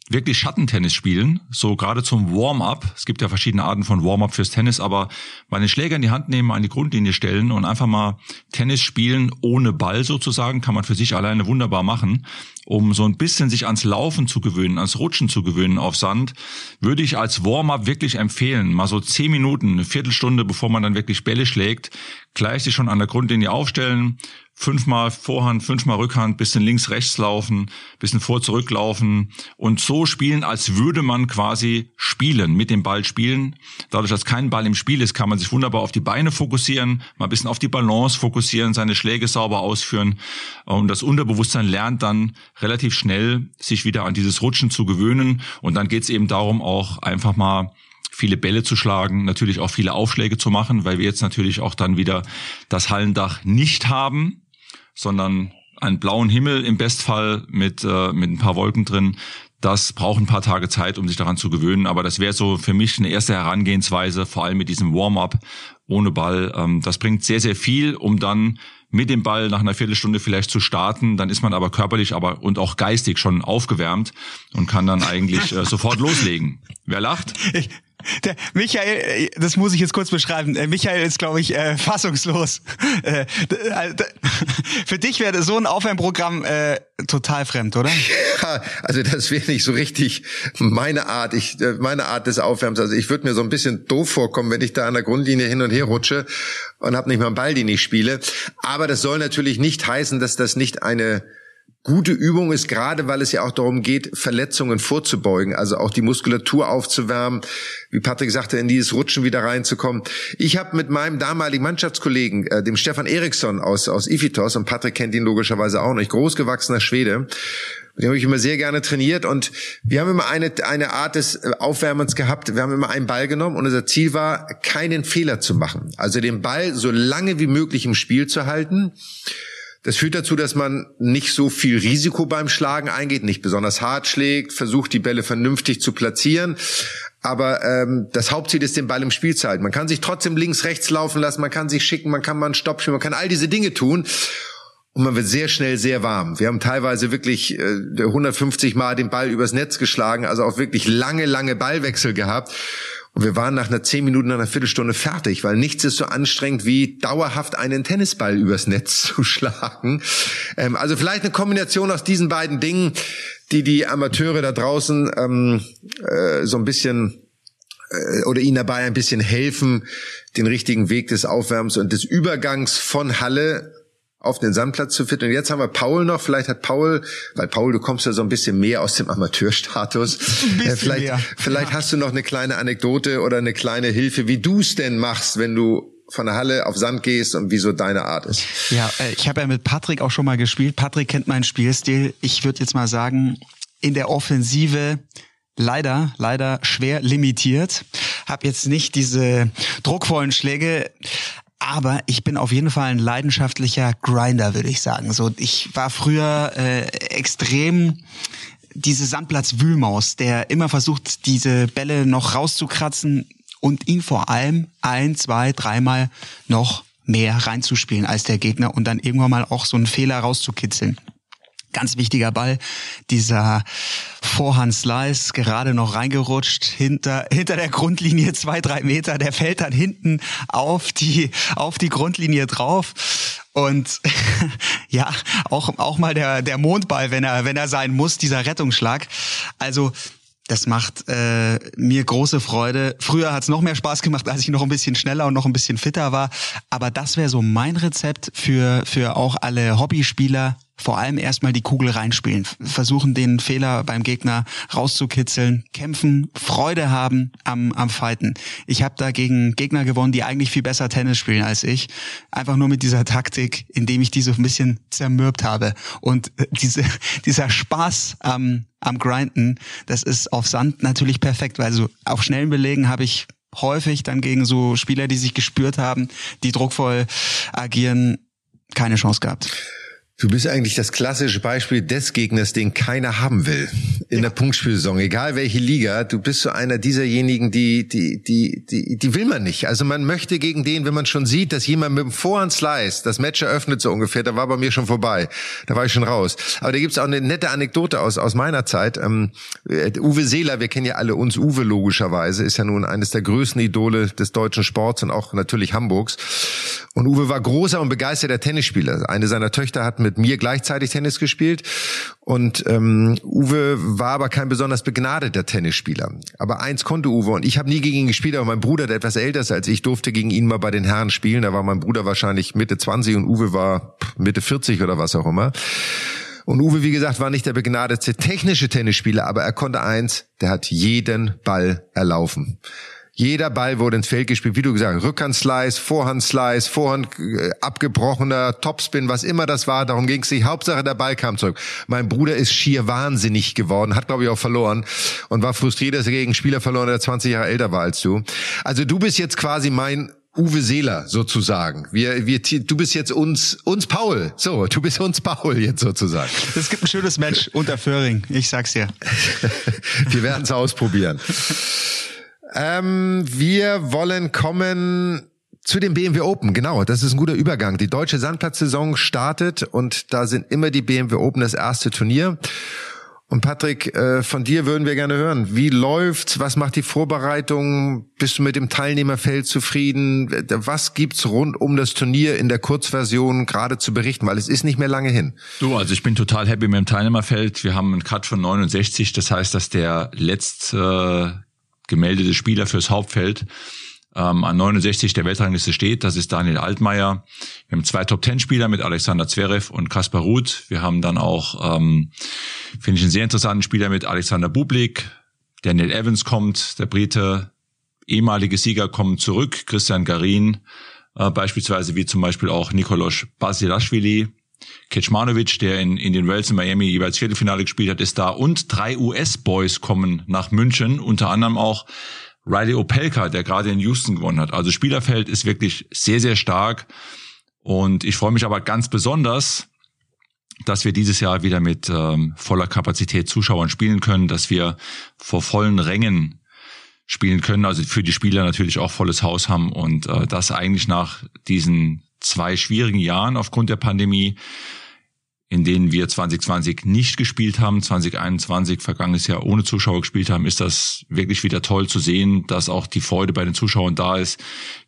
wirklich Schattentennis spielen, so gerade zum Warm-up. Es gibt ja verschiedene Arten von Warm-up fürs Tennis, aber mal den Schläger in die Hand nehmen, an die Grundlinie stellen und einfach mal Tennis spielen ohne Ball sozusagen, kann man für sich alleine wunderbar machen. Um so ein bisschen sich ans Laufen zu gewöhnen, ans Rutschen zu gewöhnen auf Sand, würde ich als Warm-up wirklich empfehlen, mal so 10 Minuten, eine Viertelstunde, bevor man dann wirklich Bälle schlägt, gleich sich schon an der Grundlinie aufstellen, 5-mal Vorhand, 5-mal Rückhand, bisschen links, rechts laufen, bisschen vor, zurück laufen und so spielen, als würde man quasi spielen, mit dem Ball spielen. Dadurch, dass kein Ball im Spiel ist, kann man sich wunderbar auf die Beine fokussieren, mal ein bisschen auf die Balance fokussieren, seine Schläge sauber ausführen und das Unterbewusstsein lernt dann relativ schnell, sich wieder an dieses Rutschen zu gewöhnen und dann geht's eben darum, auch einfach mal viele Bälle zu schlagen, natürlich auch viele Aufschläge zu machen, weil wir jetzt natürlich auch dann wieder das Hallendach nicht haben, sondern einen blauen Himmel im Bestfall mit ein paar Wolken drin. Das braucht ein paar Tage Zeit, um sich daran zu gewöhnen. Aber das wäre so für mich eine erste Herangehensweise, vor allem mit diesem Warm-up ohne Ball. Das bringt sehr, sehr viel, um dann mit dem Ball nach einer Viertelstunde vielleicht zu starten. Dann ist man aber körperlich und auch geistig schon aufgewärmt und kann dann eigentlich sofort loslegen. Wer lacht? Der Michael, das muss ich jetzt kurz beschreiben. Michael ist, glaube ich, fassungslos. Für dich wäre so ein Aufwärmprogramm total fremd, oder? Ja, also das wäre nicht so richtig meine Art. Meine Art des Aufwärms. Also ich würde mir so ein bisschen doof vorkommen, wenn ich da an der Grundlinie hin und her rutsche und habe nicht mal einen Ball, den ich spiele. Aber das soll natürlich nicht heißen, dass das nicht eine gute Übung ist, gerade weil es ja auch darum geht, Verletzungen vorzubeugen, also auch die Muskulatur aufzuwärmen, wie Patrick sagte, in dieses Rutschen wieder reinzukommen. Ich habe mit meinem damaligen Mannschaftskollegen, dem Stefan Eriksson aus Iphitos, und Patrick kennt ihn logischerweise auch nicht, großgewachsener Schwede, mit dem habe ich immer sehr gerne trainiert und wir haben immer eine Art des Aufwärmens gehabt. Wir haben immer einen Ball genommen und unser Ziel war, keinen Fehler zu machen. Also den Ball so lange wie möglich im Spiel zu halten. Das führt dazu, dass man nicht so viel Risiko beim Schlagen eingeht, nicht besonders hart schlägt, versucht die Bälle vernünftig zu platzieren. Aber das Hauptziel ist, den Ball im Spiel zu halten. Man kann sich trotzdem links, rechts laufen lassen, man kann sich schicken, man kann mal einen Stopp spielen, man kann all diese Dinge tun. Und man wird sehr schnell sehr warm. Wir haben teilweise wirklich 150 Mal den Ball übers Netz geschlagen, also auch wirklich lange, lange Ballwechsel gehabt. Und wir waren nach einer 10 Minuten, nach einer Viertelstunde fertig, weil nichts ist so anstrengend wie dauerhaft einen Tennisball übers Netz zu schlagen. Also vielleicht eine Kombination aus diesen beiden Dingen, die Amateure da draußen so ein bisschen oder ihnen dabei ein bisschen helfen, den richtigen Weg des Aufwärms und des Übergangs von Halle auf den Sandplatz zu finden. Und jetzt haben wir Paul noch. Vielleicht hat Paul, weil Paul, du kommst ja so ein bisschen mehr aus dem Amateurstatus. Ein bisschen mehr. Vielleicht ja. Hast du noch eine kleine Anekdote oder eine kleine Hilfe, wie du es denn machst, wenn du von der Halle auf Sand gehst und wieso deine Art ist. Ja, ich habe ja mit Patrick auch schon mal gespielt. Patrick kennt meinen Spielstil. Ich würde jetzt mal sagen, in der Offensive leider schwer limitiert. Hab jetzt nicht diese druckvollen Schläge. Aber ich bin auf jeden Fall ein leidenschaftlicher Grinder, würde ich sagen. So, ich war früher extrem diese Sandplatz-Wühlmaus, der immer versucht, diese Bälle noch rauszukratzen und ihn vor allem 1, 2, 3 Mal noch mehr reinzuspielen als der Gegner und dann irgendwann mal auch so einen Fehler rauszukitzeln. Ganz wichtiger Ball, dieser Vorhand-Slice, gerade noch reingerutscht, hinter der Grundlinie 2, 3 Meter, der fällt dann hinten auf die Grundlinie drauf. Und ja, auch mal der Mondball, wenn er sein muss, dieser Rettungsschlag. Also das macht mir große Freude. Früher hat's noch mehr Spaß gemacht, als ich noch ein bisschen schneller und noch ein bisschen fitter war. Aber das wäre so mein Rezept für auch alle Hobbyspieler. Vor allem erstmal die Kugel reinspielen, versuchen den Fehler beim Gegner rauszukitzeln, kämpfen, Freude haben am Fighten. Ich habe da gegen Gegner gewonnen, die eigentlich viel besser Tennis spielen als ich. Einfach nur mit dieser Taktik, indem ich die so ein bisschen zermürbt habe. Und dieser Spaß am Grinden, das ist auf Sand natürlich perfekt, weil so auf schnellen Belegen habe ich häufig dann gegen so Spieler, die sich gespürt haben, die druckvoll agieren, keine Chance gehabt. Du bist eigentlich das klassische Beispiel des Gegners, den keiner haben will in der Punktspielsaison, egal welche Liga. Du bist so einer dieserjenigen, die will man nicht. Also man möchte gegen den, wenn man schon sieht, dass jemand mit dem Vorhand-Slice das Match eröffnet so ungefähr, da war bei mir schon vorbei, da war ich schon raus. Aber da gibt's auch eine nette Anekdote aus meiner Zeit. Uwe Seeler, wir kennen ja alle uns Uwe logischerweise, ist ja nun eines der größten Idole des deutschen Sports und auch natürlich Hamburgs. Und Uwe war großer und begeisterter Tennisspieler. Eine seiner Töchter hat mit mir gleichzeitig Tennis gespielt und Uwe war aber kein besonders begnadeter Tennisspieler. Aber eins konnte Uwe, und ich habe nie gegen ihn gespielt, aber mein Bruder, der etwas älter ist als ich, durfte gegen ihn mal bei den Herren spielen. Da war mein Bruder wahrscheinlich Mitte 20 und Uwe war Mitte 40 oder was auch immer. Und Uwe, wie gesagt, war nicht der begnadete technische Tennisspieler, aber er konnte eins, der hat jeden Ball erlaufen. Jeder Ball wurde ins Feld gespielt, wie du gesagt hast, Rückhand-Slice, Vorhand-Slice, Vorhand abgebrochener Topspin, was immer das war, darum ging es nicht. Hauptsache, der Ball kam zurück. Mein Bruder ist schier wahnsinnig geworden, hat, glaube ich, auch verloren und war frustriert, dass er gegen einen Spieler verloren hat, der 20 Jahre älter war als du. Also du bist jetzt quasi mein Uwe Seeler sozusagen. Du bist jetzt uns Paul. So, du bist uns Paul jetzt sozusagen. Es gibt ein schönes Match unter Föhring, ich sag's dir. Wir werden es ausprobieren. Wir wollen kommen zu dem BMW Open. Genau, das ist ein guter Übergang. Die deutsche Sandplatzsaison startet und da sind immer die BMW Open das erste Turnier. Und Patrick, von dir würden wir gerne hören. Wie läuft's? Was macht die Vorbereitung? Bist du mit dem Teilnehmerfeld zufrieden? Was gibt's rund um das Turnier in der Kurzversion gerade zu berichten? Weil es ist nicht mehr lange hin. Du, also ich bin total happy mit dem Teilnehmerfeld. Wir haben einen Cut von 69. Das heißt, dass der letzte gemeldete Spieler fürs Hauptfeld an 69 der Weltrangliste steht. Das ist Daniel Altmaier. Wir haben 2 Top-10-Spieler mit Alexander Zverev und Casper Ruud. Wir haben dann auch, finde ich, einen sehr interessanten Spieler mit Alexander Bublik. Daniel Evans kommt, der Brite. Ehemalige Sieger kommen zurück. Christian Garin beispielsweise, wie zum Beispiel auch Nikolaos Basilashvili. Kecmanovic, der in Indian Wells in Miami jeweils Viertelfinale gespielt hat, ist da. Und 3 US-Boys kommen nach München, unter anderem auch Riley Opelka, der gerade in Houston gewonnen hat. Also Spielerfeld ist wirklich sehr, sehr stark. Und ich freue mich aber ganz besonders, dass wir dieses Jahr wieder mit voller Kapazität Zuschauern spielen können, dass wir vor vollen Rängen spielen können, also für die Spieler natürlich auch volles Haus haben. Und das eigentlich nach diesen 2 schwierigen Jahren aufgrund der Pandemie, in denen wir 2020 nicht gespielt haben, 2021 vergangenes Jahr ohne Zuschauer gespielt haben, ist das wirklich wieder toll zu sehen, dass auch die Freude bei den Zuschauern da ist.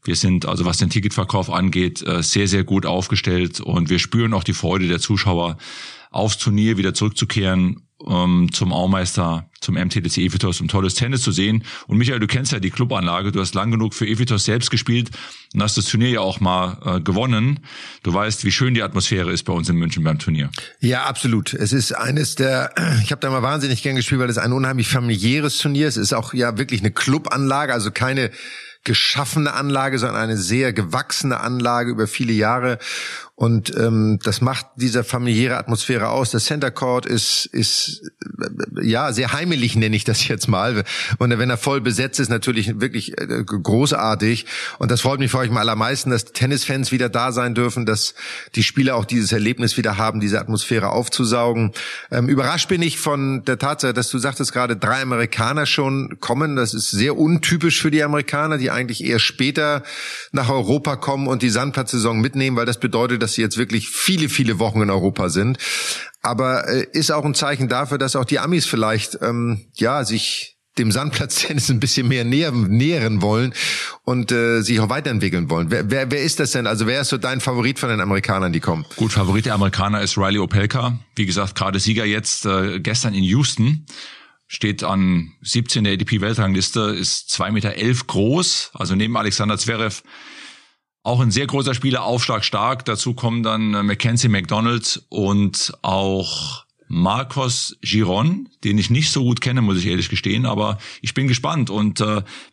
Wir sind, also was den Ticketverkauf angeht, sehr, sehr gut aufgestellt und wir spüren auch die Freude der Zuschauer, aufs Turnier wieder zurückzukehren, zum Aumeister, zum MTTC Iphitos, um tolles Tennis zu sehen. Und Michael, du kennst ja die Clubanlage, du hast lang genug für Iphitos selbst gespielt und hast das Turnier ja auch mal gewonnen. Du weißt, wie schön die Atmosphäre ist bei uns in München beim Turnier. Ja, absolut. Es ist ich habe da mal wahnsinnig gern gespielt, weil es ein unheimlich familiäres Turnier ist. Es ist auch ja wirklich eine Clubanlage, also keine geschaffene Anlage, sondern eine sehr gewachsene Anlage über viele Jahre. Und das macht diese familiäre Atmosphäre aus. Der Center Court ist ja sehr heimelig, nenne ich das jetzt mal. Und wenn er voll besetzt ist, natürlich wirklich großartig. Und das freut mich für euch mal allermeisten, dass die Tennisfans wieder da sein dürfen, dass die Spieler auch dieses Erlebnis wieder haben, diese Atmosphäre aufzusaugen. Überrascht bin ich von der Tatsache, dass du sagtest, gerade 3 Amerikaner schon kommen. Das ist sehr untypisch für die Amerikaner, die eigentlich eher später nach Europa kommen und die Sandplatzsaison mitnehmen, weil das bedeutet, dass sie jetzt wirklich viele, viele Wochen in Europa sind. Aber ist auch ein Zeichen dafür, dass auch die Amis vielleicht sich dem Sandplatztennis ein bisschen mehr nähern wollen und sich auch weiterentwickeln wollen. Wer ist das denn? Also wer ist so dein Favorit von den Amerikanern, die kommen? Gut, Favorit der Amerikaner ist Riley Opelka. Wie gesagt, gerade Sieger jetzt gestern in Houston. Steht an 17 der ATP-Weltrangliste, ist 2,11 Meter groß, also neben Alexander Zverev. Auch ein sehr großer Spieler, aufschlagstark. Dazu kommen dann Mackenzie McDonald und auch Marcos Giron, den ich nicht so gut kenne, muss ich ehrlich gestehen, aber ich bin gespannt. Und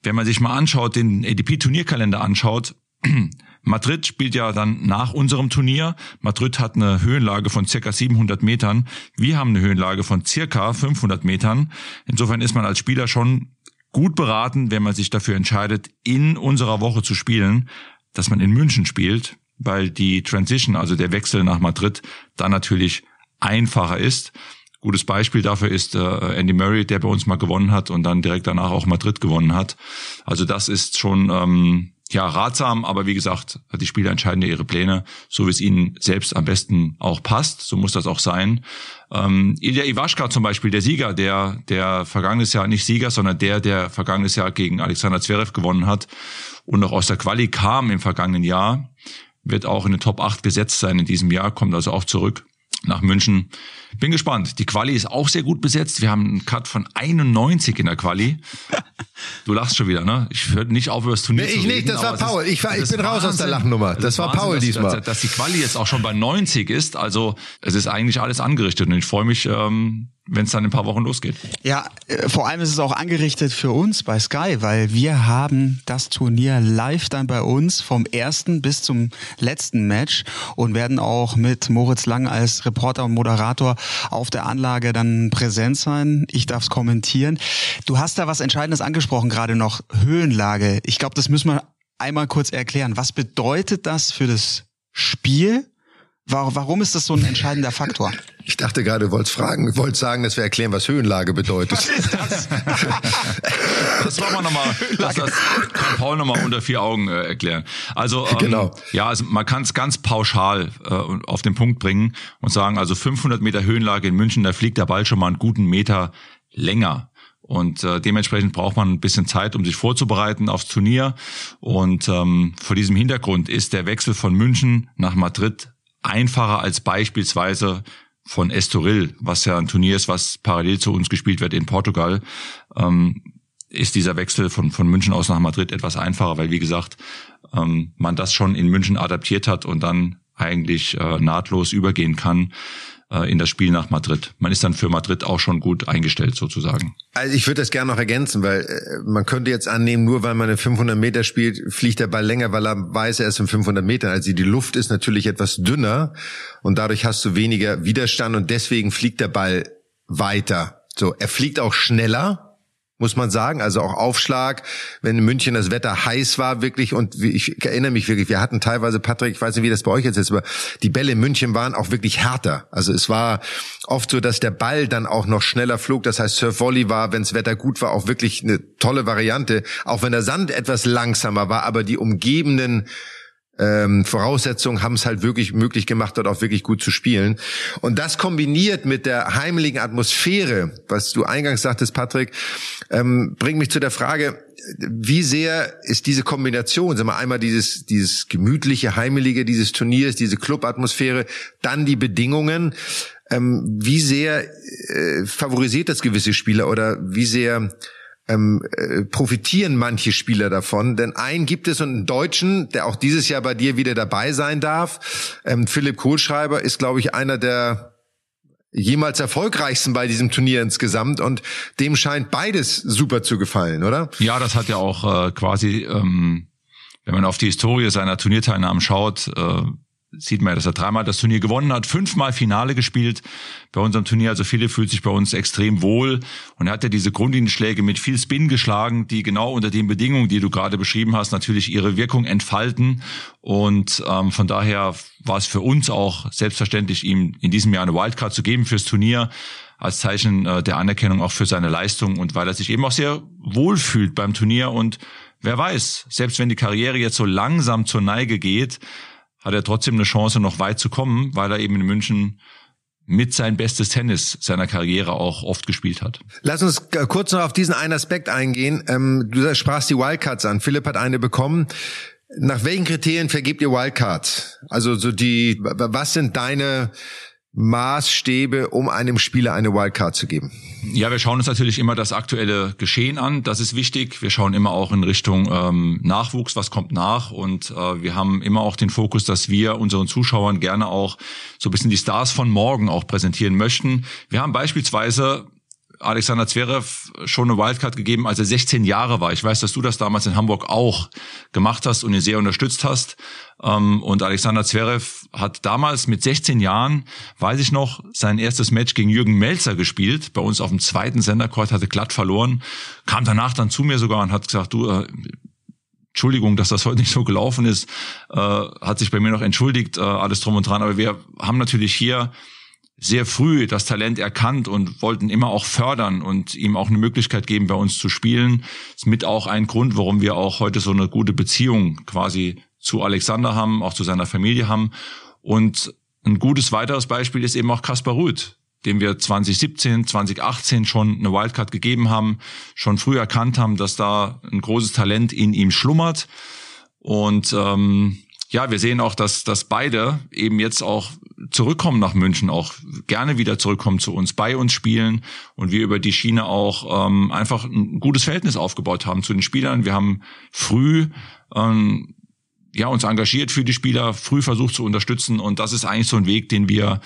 wenn man sich mal anschaut, den ATP-Turnierkalender anschaut, Madrid spielt ja dann nach unserem Turnier. Madrid hat eine Höhenlage von circa 700 Metern. Wir haben eine Höhenlage von circa 500 Metern. Insofern ist man als Spieler schon gut beraten, wenn man sich dafür entscheidet, in unserer Woche zu spielen, dass man in München spielt, weil die Transition, also der Wechsel nach Madrid, dann natürlich einfacher ist. Gutes Beispiel dafür ist Andy Murray, der bei uns mal gewonnen hat und dann direkt danach auch Madrid gewonnen hat. Also das ist schon ratsam, aber wie gesagt, die Spieler entscheiden ja ihre Pläne, so wie es ihnen selbst am besten auch passt. So muss das auch sein. Ilya Iwaschka zum Beispiel, der Sieger, der vergangenes Jahr, nicht Sieger, sondern der vergangenes Jahr gegen Alexander Zverev gewonnen hat und auch aus der Quali kam im vergangenen Jahr, wird auch in den Top 8 gesetzt sein in diesem Jahr, kommt also auch zurück nach München. Bin gespannt. Die Quali ist auch sehr gut besetzt. Wir haben einen Cut von 91 in der Quali. Du lachst schon wieder, ne? Ich höre nicht auf, über das Turnier zu reden. Ich nicht, das war Paul. Ich bin raus aus der Lachnummer. Das war Paul diesmal. Dass die Quali jetzt auch schon bei 90 ist, also es ist eigentlich alles angerichtet. Und ich freue mich, wenn es dann in ein paar Wochen losgeht. Ja, vor allem ist es auch angerichtet für uns bei Sky, weil wir haben das Turnier live dann bei uns vom ersten bis zum letzten Match und werden auch mit Moritz Lang als Reporter und Moderator auf der Anlage dann präsent sein. Ich darf es kommentieren. Du hast da was Entscheidendes angesprochen gerade noch, Höhenlage. Ich glaube, das müssen wir einmal kurz erklären. Was bedeutet das für das Spiel? Warum ist das so ein entscheidender Faktor? Ich dachte gerade, du wolltest sagen, dass wir erklären, was Höhenlage bedeutet. Was ist das? Das wollen wir nochmal, das kann Paul nochmal unter 4 Augen erklären. Also, genau. Ja, also man kann es ganz pauschal auf den Punkt bringen und sagen, also 500 Meter Höhenlage in München, da fliegt der Ball schon mal einen guten Meter länger. Und dementsprechend braucht man ein bisschen Zeit, um sich vorzubereiten aufs Turnier. Und vor diesem Hintergrund ist der Wechsel von München nach Madrid einfacher als beispielsweise von Estoril, was ja ein Turnier ist, was parallel zu uns gespielt wird in Portugal, ist dieser Wechsel von München aus nach Madrid etwas einfacher, weil wie gesagt, man das schon in München adaptiert hat und dann eigentlich nahtlos übergehen kann in das Spiel nach Madrid. Man ist dann für Madrid auch schon gut eingestellt sozusagen. Also ich würde das gerne noch ergänzen, weil man könnte jetzt annehmen, nur weil man in 500 Meter spielt, fliegt der Ball länger, weil er weiß, er ist in 500 Metern. Also die Luft ist natürlich etwas dünner und dadurch hast du weniger Widerstand und deswegen fliegt der Ball weiter. So, er fliegt auch schneller, muss man sagen, also auch Aufschlag, wenn in München das Wetter heiß war wirklich und ich erinnere mich wirklich, wir hatten teilweise, Patrick, ich weiß nicht, wie das bei euch jetzt ist, aber die Bälle in München waren auch wirklich härter. Also es war oft so, dass der Ball dann auch noch schneller flog, das heißt Surf-Volley war, wenn das Wetter gut war, auch wirklich eine tolle Variante, auch wenn der Sand etwas langsamer war, aber die umgebenden Voraussetzungen haben es halt wirklich möglich gemacht, dort auch wirklich gut zu spielen. Und das kombiniert mit der heimeligen Atmosphäre, was du eingangs sagtest, Patrick, bringt mich zu der Frage, wie sehr ist diese Kombination, sagen wir einmal dieses gemütliche, heimelige dieses Turniers, diese Club-Atmosphäre, dann die Bedingungen, wie sehr favorisiert das gewisse Spieler oder wie sehr profitieren manche Spieler davon, denn einen gibt es und einen Deutschen, der auch dieses Jahr bei dir wieder dabei sein darf. Philipp Kohlschreiber ist, glaube ich, einer der jemals erfolgreichsten bei diesem Turnier insgesamt und dem scheint beides super zu gefallen, oder? Ja, das hat ja auch quasi, wenn man auf die Historie seiner Turnierteilnahmen schaut, sieht man ja, dass er dreimal das Turnier gewonnen hat, fünfmal Finale gespielt bei unserem Turnier. Also viele fühlt sich bei uns extrem wohl. Und er hat ja diese Grundlinienschläge mit viel Spin geschlagen, die genau unter den Bedingungen, die du gerade beschrieben hast, natürlich ihre Wirkung entfalten. Und von daher war es für uns auch selbstverständlich, ihm in diesem Jahr eine Wildcard zu geben fürs Turnier, als Zeichen der Anerkennung auch für seine Leistung und weil er sich eben auch sehr wohl fühlt beim Turnier. Und wer weiß, selbst wenn die Karriere jetzt so langsam zur Neige geht, hat er trotzdem eine Chance, noch weit zu kommen, weil er eben in München mit sein bestes Tennis seiner Karriere auch oft gespielt hat. Lass uns kurz noch auf diesen einen Aspekt eingehen. Du sprachst die Wildcards an. Philipp hat eine bekommen. Nach welchen Kriterien vergebt ihr Wildcards? Also so die, was sind deine Maßstäbe, um einem Spieler eine Wildcard zu geben? Ja, wir schauen uns natürlich immer das aktuelle Geschehen an. Das ist wichtig. Wir schauen immer auch in Richtung Nachwuchs, was kommt nach. Und wir haben immer auch den Fokus, dass wir unseren Zuschauern gerne auch so ein bisschen die Stars von morgen auch präsentieren möchten. Wir haben beispielsweise Alexander Zverev schon eine Wildcard gegeben, als er 16 Jahre war. Ich weiß, dass du das damals in Hamburg auch gemacht hast und ihn sehr unterstützt hast. Und Alexander Zverev hat damals mit 16 Jahren, weiß ich noch, sein erstes Match gegen Jürgen Melzer gespielt. Bei uns auf dem zweiten Center Court, hatte glatt verloren. Kam danach dann zu mir sogar und hat gesagt, du, Entschuldigung, dass das heute nicht so gelaufen ist. Hat sich bei mir noch entschuldigt, alles drum und dran. Aber wir haben natürlich hier sehr früh das Talent erkannt und wollten immer auch fördern und ihm auch eine Möglichkeit geben, bei uns zu spielen. Ist mit auch ein Grund, warum wir auch heute so eine gute Beziehung quasi zu Alexander haben, auch zu seiner Familie haben. Und ein gutes weiteres Beispiel ist eben auch Casper Ruud, dem wir 2017, 2018 schon eine Wildcard gegeben haben, schon früh erkannt haben, dass da ein großes Talent in ihm schlummert. Und ja, wir sehen auch, dass beide eben jetzt auch zurückkommen nach München, auch gerne wieder zurückkommen zu uns, bei uns spielen und wir über die Schiene auch einfach ein gutes Verhältnis aufgebaut haben zu den Spielern. Wir haben früh uns engagiert für die Spieler, früh versucht zu unterstützen und das ist eigentlich so ein Weg, den wir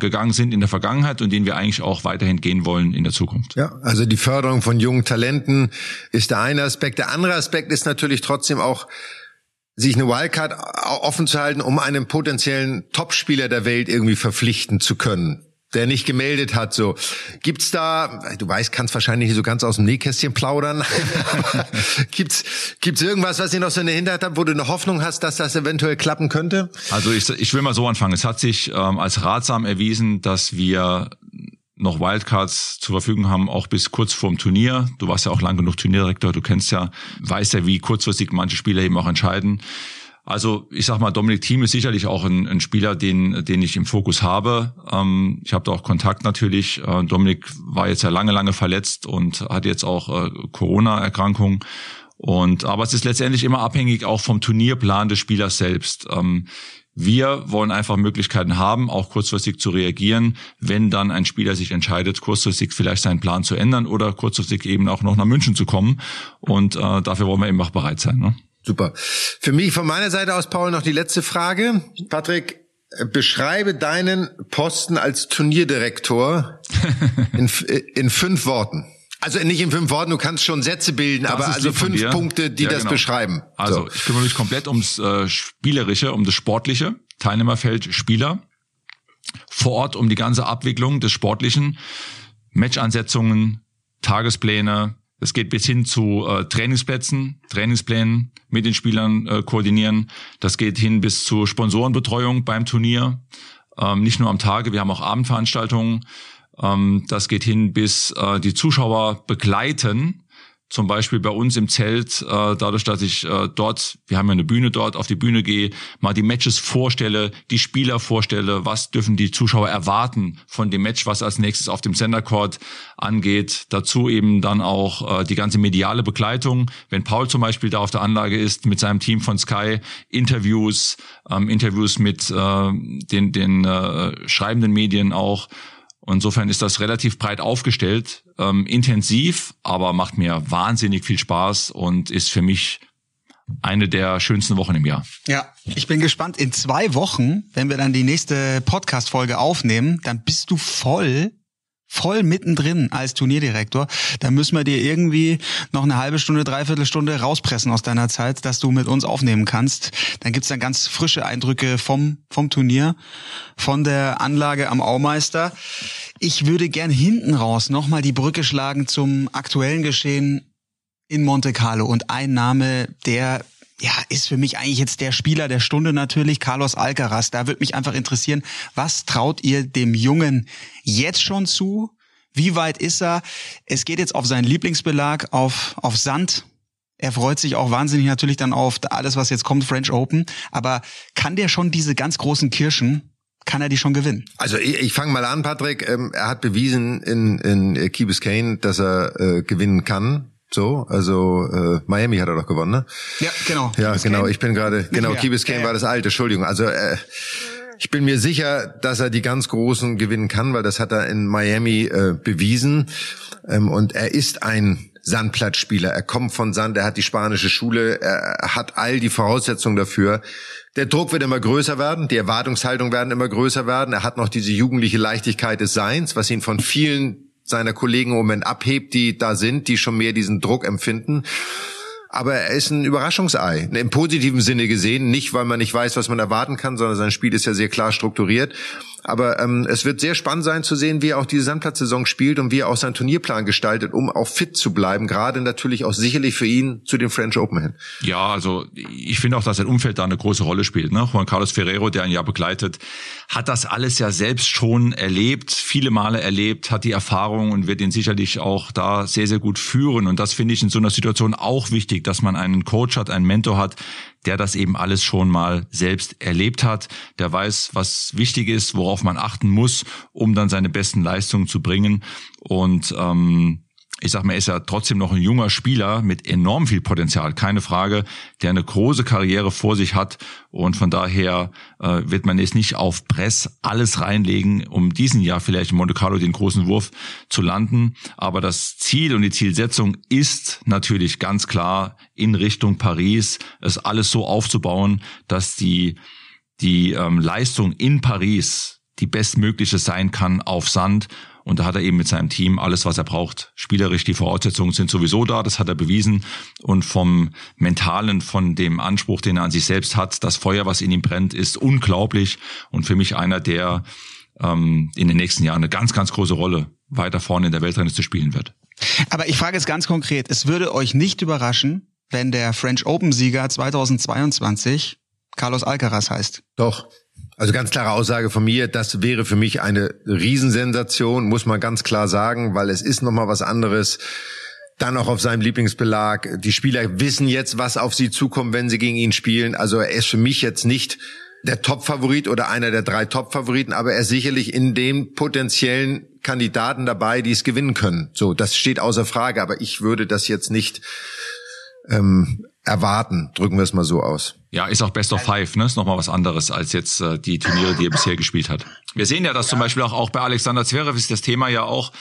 gegangen sind in der Vergangenheit und den wir eigentlich auch weiterhin gehen wollen in der Zukunft. Ja, also die Förderung von jungen Talenten ist der eine Aspekt. Der andere Aspekt ist natürlich trotzdem auch, sich eine Wildcard offen zu halten, um einen potenziellen Topspieler der Welt irgendwie verpflichten zu können, der nicht gemeldet hat. So, gibt's da, du weißt, kannst wahrscheinlich nicht so ganz aus dem Nähkästchen plaudern, gibt's irgendwas, was ihr noch so in der Hinterhand habt, wo du eine Hoffnung hast, dass das eventuell klappen könnte? Also ich will mal so anfangen. Es hat sich als ratsam erwiesen, dass wir noch Wildcards zur Verfügung haben, auch bis kurz vorm Turnier. Du warst ja auch lang genug Turnierdirektor, du kennst ja, weißt ja, wie kurzfristig manche Spieler eben auch entscheiden. Also ich sag mal, Dominic Thiem ist sicherlich auch ein Spieler, den ich im Fokus habe. Ich habe da auch Kontakt natürlich. Dominic war jetzt ja lange verletzt und hat jetzt auch Corona-Erkrankung. Aber es ist letztendlich immer abhängig auch vom Turnierplan des Spielers selbst. Wir wollen einfach Möglichkeiten haben, auch kurzfristig zu reagieren, wenn dann ein Spieler sich entscheidet, kurzfristig vielleicht seinen Plan zu ändern oder kurzfristig eben auch noch nach München zu kommen. Und dafür wollen wir eben auch bereit sein. Ne? Super. Für mich von meiner Seite aus, Paul, noch die letzte Frage. Patrick, beschreibe deinen Posten als Turnierdirektor in 5 Worten. Also nicht in 5 Worten, du kannst schon Sätze bilden, das aber also 5 Punkte, die ja, das genau beschreiben. Also ich kümmere mich komplett ums Spielerische, um das Sportliche, Teilnehmerfeld, Spieler, vor Ort um die ganze Abwicklung des Sportlichen, Matchansetzungen, Tagespläne, es geht bis hin zu Trainingsplänen mit den Spielern koordinieren, das geht hin bis zu Sponsorenbetreuung beim Turnier, nicht nur am Tage, wir haben auch Abendveranstaltungen. Das geht hin bis die Zuschauer begleiten, zum Beispiel bei uns im Zelt, dadurch, dass ich dort, wir haben ja eine Bühne dort, auf die Bühne gehe, mal die Matches vorstelle, die Spieler vorstelle, was dürfen die Zuschauer erwarten von dem Match, was als nächstes auf dem Center Court angeht. Dazu eben dann auch die ganze mediale Begleitung, wenn Paul zum Beispiel da auf der Anlage ist mit seinem Team von Sky, Interviews mit den schreibenden Medien auch. Insofern ist das relativ breit aufgestellt, intensiv, aber macht mir wahnsinnig viel Spaß und ist für mich eine der schönsten Wochen im Jahr. Ja, ich bin gespannt. In 2 Wochen, wenn wir dann die nächste Podcast-Folge aufnehmen, dann bist du voll voll mittendrin als Turnierdirektor, da müssen wir dir irgendwie noch eine halbe Stunde, dreiviertel Stunde rauspressen aus deiner Zeit, dass du mit uns aufnehmen kannst. Dann gibt's dann ganz frische Eindrücke vom Turnier, von der Anlage am Aumeister. Ich würde gern hinten raus nochmal die Brücke schlagen zum aktuellen Geschehen in Monte Carlo. Und ein Name, der ist für mich eigentlich jetzt der Spieler der Stunde natürlich, Carlos Alcaraz. Da würde mich einfach interessieren, was traut ihr dem Jungen jetzt schon zu? Wie weit ist er? Es geht jetzt auf seinen Lieblingsbelag, auf Sand. Er freut sich auch wahnsinnig natürlich dann auf alles, was jetzt kommt, French Open. Aber kann der schon diese ganz großen Kirschen, kann er die schon gewinnen? Also ich fange mal an, Patrick. Er hat bewiesen in Key Biscayne, dass er gewinnen kann. So, also Miami hat er doch gewonnen, ne? Ja, genau. Ja, genau. Ich bin gerade Key Biscayne war das alte. Entschuldigung. Also ich bin mir sicher, dass er die ganz Großen gewinnen kann, weil das hat er in Miami bewiesen. Und er ist ein Sandplatzspieler. Er kommt von Sand. Er hat die spanische Schule. Er hat all die Voraussetzungen dafür. Der Druck wird immer größer werden, die Erwartungshaltung werden immer größer werden. Er hat noch diese jugendliche Leichtigkeit des Seins, was ihn von vielen seiner Kollegen im Moment abhebt, die da sind, die schon mehr diesen Druck empfinden. Aber er ist ein Überraschungsei, im positiven Sinne gesehen. Nicht, weil man nicht weiß, was man erwarten kann, sondern sein Spiel ist ja sehr klar strukturiert. Aber es wird sehr spannend sein zu sehen, wie er auch diese Sandplatzsaison spielt und wie er auch seinen Turnierplan gestaltet, um auch fit zu bleiben, gerade natürlich auch sicherlich für ihn zu den French Open hin. Ja, also ich finde auch, dass sein Umfeld da eine große Rolle spielt, ne? Juan Carlos Ferrero, der ihn ja begleitet, hat das alles ja selbst schon erlebt, viele Male erlebt, hat die Erfahrung und wird ihn sicherlich auch da sehr, sehr gut führen. Und das finde ich in so einer Situation auch wichtig, dass man einen Coach hat, einen Mentor hat, der das eben alles schon mal selbst erlebt hat, der weiß, was wichtig ist, worauf man achten muss, um dann seine besten Leistungen zu bringen. Und ich sag mal, er ist ja trotzdem noch ein junger Spieler mit enorm viel Potenzial, keine Frage, der eine große Karriere vor sich hat. Und von daher wird man jetzt nicht auf Press alles reinlegen, um diesen Jahr vielleicht in Monte Carlo den großen Wurf zu landen. Aber das Ziel und die Zielsetzung ist natürlich ganz klar in Richtung Paris, es alles so aufzubauen, dass die Leistung in Paris die bestmögliche sein kann auf Sand. Und da hat er eben mit seinem Team alles, was er braucht. Spielerisch, die Voraussetzungen sind sowieso da, das hat er bewiesen. Und vom Mentalen, von dem Anspruch, den er an sich selbst hat, das Feuer, was in ihm brennt, ist unglaublich. Und für mich einer, der in den nächsten Jahren eine ganz, ganz große Rolle weiter vorne in der Weltrangliste spielen wird. Aber ich frage jetzt ganz konkret, es würde euch nicht überraschen, wenn der French Open-Sieger 2022 Carlos Alcaraz heißt? Doch. Also ganz klare Aussage von mir, das wäre für mich eine Riesensensation, muss man ganz klar sagen, weil es ist nochmal was anderes. Dann auch auf seinem Lieblingsbelag. Die Spieler wissen jetzt, was auf sie zukommt, wenn sie gegen ihn spielen. Also er ist für mich jetzt nicht der Top-Favorit oder einer der drei Top-Favoriten, aber er ist sicherlich in den potenziellen Kandidaten dabei, die es gewinnen können. So, das steht außer Frage, aber ich würde das jetzt nicht erwarten, drücken wir es mal so aus. Ja, ist auch Best of Five, ne? Ist nochmal was anderes als jetzt die Turniere, die er bisher gespielt hat. Wir sehen ja, dass zum Beispiel auch bei Alexander Zverev ist das Thema ja auch.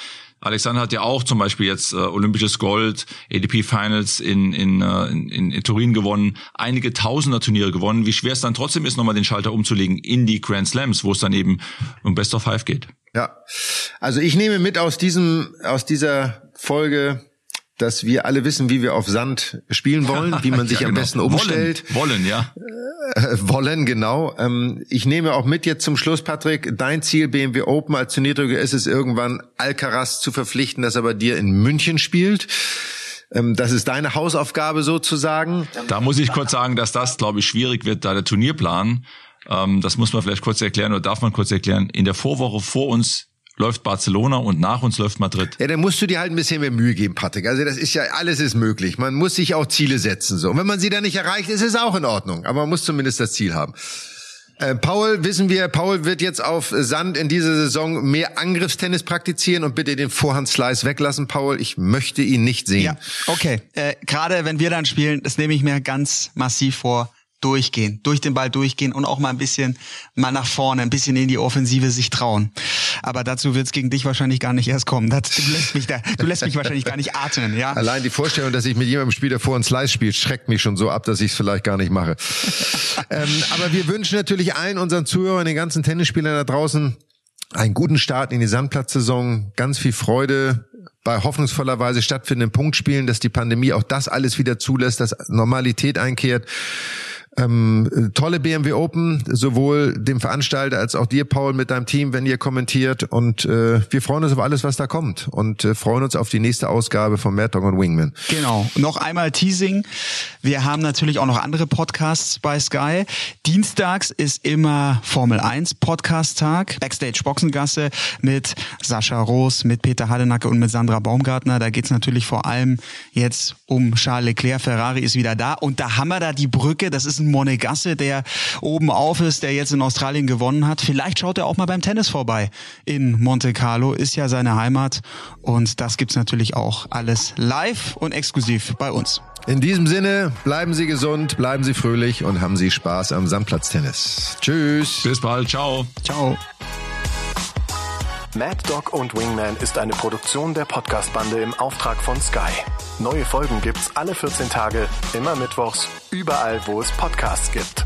Alexander hat ja auch zum Beispiel jetzt olympisches Gold, ATP Finals in Turin gewonnen, einige Tausender Turniere gewonnen. Wie schwer es dann trotzdem ist, nochmal den Schalter umzulegen in die Grand Slams, wo es dann eben um Best of Five geht. Ja, also ich nehme mit aus dieser Folge, dass wir alle wissen, wie wir auf Sand spielen wollen, wie man sich am besten umstellt. Wollen, genau. Ich nehme auch mit jetzt zum Schluss, Patrick, dein Ziel BMW Open als Turnierdrücker ist es irgendwann, Alcaraz zu verpflichten, dass er bei dir in München spielt. Das ist deine Hausaufgabe sozusagen. Da muss ich kurz sagen, dass das, glaube ich, schwierig wird, da der Turnierplan, das muss man vielleicht kurz erklären oder darf man kurz erklären, in der Vorwoche vor uns läuft Barcelona und nach uns läuft Madrid. Ja, dann musst du dir halt ein bisschen mehr Mühe geben, Patrick. Also das ist ja, alles ist möglich. Man muss sich auch Ziele setzen, so. Und wenn man sie dann nicht erreicht, ist es auch in Ordnung. Aber man muss zumindest das Ziel haben. Paul, wissen wir, Paul wird jetzt auf Sand in dieser Saison mehr Angriffstennis praktizieren und bitte den Vorhandslice weglassen, Paul. Ich möchte ihn nicht sehen. Ja, okay. Gerade wenn wir dann spielen, das nehme ich mir ganz massiv vor. Durch den Ball durchgehen und auch mal ein bisschen mal nach vorne, ein bisschen in die Offensive sich trauen. Aber dazu wird's gegen dich wahrscheinlich gar nicht erst kommen. Du lässt mich wahrscheinlich gar nicht atmen, ja? Allein die Vorstellung, dass ich mit jemandem Spieler vor und Slice spiele, schreckt mich schon so ab, dass ich es vielleicht gar nicht mache. Aber wir wünschen natürlich allen unseren Zuhörern, den ganzen Tennisspielern da draußen, einen guten Start in die Sandplatzsaison, ganz viel Freude bei hoffnungsvollerweise stattfindenden Punktspielen, dass die Pandemie auch das alles wieder zulässt, dass Normalität einkehrt. Tolle BMW Open, sowohl dem Veranstalter als auch dir, Paul, mit deinem Team, wenn ihr kommentiert. Und wir freuen uns auf alles, was da kommt, und freuen uns auf die nächste Ausgabe von Mad Dog und Wingman. Genau. Noch einmal Teasing. Wir haben natürlich auch noch andere Podcasts bei Sky. Dienstags ist immer Formel 1 Podcast-Tag. Backstage Boxengasse mit Sascha Roos, mit Peter Hardenacke und mit Sandra Baumgartner. Da geht's natürlich vor allem jetzt um Charles Leclerc. Ferrari ist wieder da. Und da haben wir da die Brücke. Das ist ein Monegasse, der oben auf ist, der jetzt in Australien gewonnen hat. Vielleicht schaut er auch mal beim Tennis vorbei in Monte Carlo. Ist ja seine Heimat. Und das gibt's natürlich auch alles live und exklusiv bei uns. In diesem Sinne, bleiben Sie gesund, bleiben Sie fröhlich und haben Sie Spaß am Sandplatztennis. Tschüss. Bis bald. Ciao. Ciao. Mad Dog und Wingman ist eine Produktion der Podcast-Bande im Auftrag von Sky. Neue Folgen gibt's alle 14 Tage, immer mittwochs, überall, wo es Podcasts gibt.